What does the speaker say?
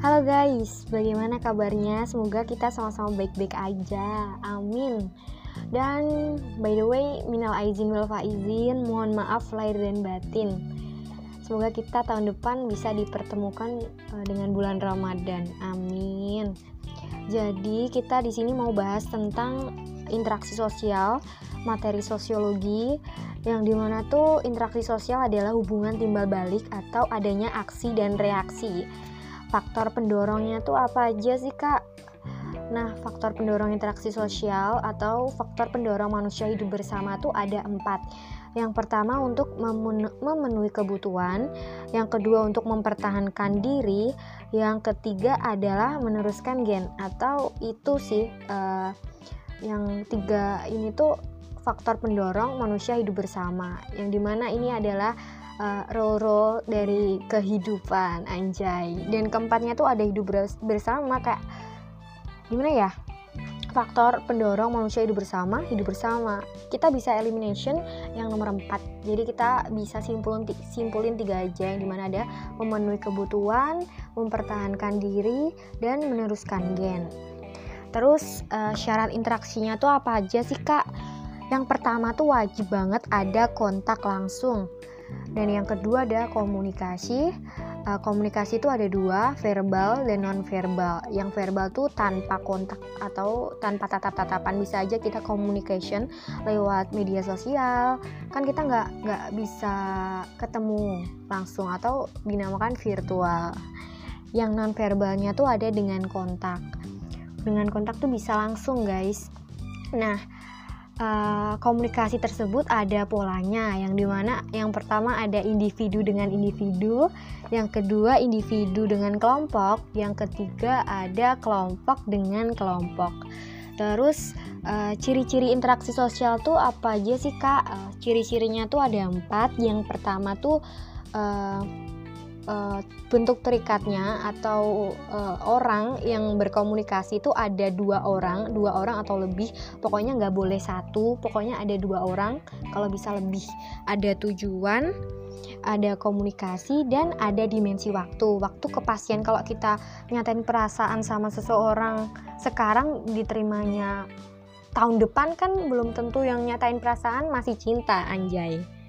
Halo guys, bagaimana kabarnya? Semoga kita sama-sama baik-baik aja, amin. Dan by the way, minal aizin wal faizin, mohon maaf lahir dan batin. Semoga kita tahun depan bisa dipertemukan dengan bulan Ramadan, amin. Jadi kita di sini mau bahas tentang interaksi sosial, materi sosiologi, yang dimana tuh interaksi sosial adalah hubungan timbal balik atau adanya aksi dan reaksi. Faktor pendorongnya tuh apa aja sih, Kak? Nah, faktor pendorong interaksi sosial atau faktor pendorong manusia hidup bersama tuh ada 4. Yang pertama untuk memenuhi kebutuhan, yang kedua untuk mempertahankan diri, yang ketiga adalah meneruskan gen atau itu sih yang 3 ini tuh faktor pendorong manusia hidup bersama. Yang dimana ini adalah role-role dari kehidupan, anjay. Dan keempatnya tuh ada hidup bersama, kayak gimana ya, faktor pendorong manusia hidup bersama kita bisa elimination yang nomor 4. Jadi kita bisa simpulin 3 aja, yang dimana ada memenuhi kebutuhan, mempertahankan diri, dan meneruskan gen. Terus syarat interaksinya tuh apa aja sih, Kak? Yang pertama tuh wajib banget ada kontak langsung. Dan yang kedua ada komunikasi. Komunikasi itu ada 2, verbal dan non-verbal. Yang verbal tuh tanpa kontak atau tanpa tatap-tatapan, bisa aja kita communication lewat media sosial. Kan kita nggak bisa ketemu langsung atau dinamakan virtual. Yang non-verbalnya tuh ada dengan kontak. Dengan kontak tuh bisa langsung, guys. Nah, komunikasi tersebut ada polanya, yang dimana yang pertama ada individu dengan individu, yang kedua individu dengan kelompok, yang ketiga ada kelompok dengan kelompok. Terus ciri-ciri interaksi sosial tuh apa aja sih, Kak? Ciri-cirinya tuh ada 4. Yang pertama tuh bentuk terikatnya atau orang yang berkomunikasi itu ada 2 orang atau lebih, pokoknya nggak boleh 1, pokoknya ada 2 orang, kalau bisa lebih. Ada tujuan, ada komunikasi, dan ada dimensi waktu kepastian. Kalau kita nyatain perasaan sama seseorang sekarang, diterimanya tahun depan kan belum tentu yang nyatain perasaan masih cinta, anjay.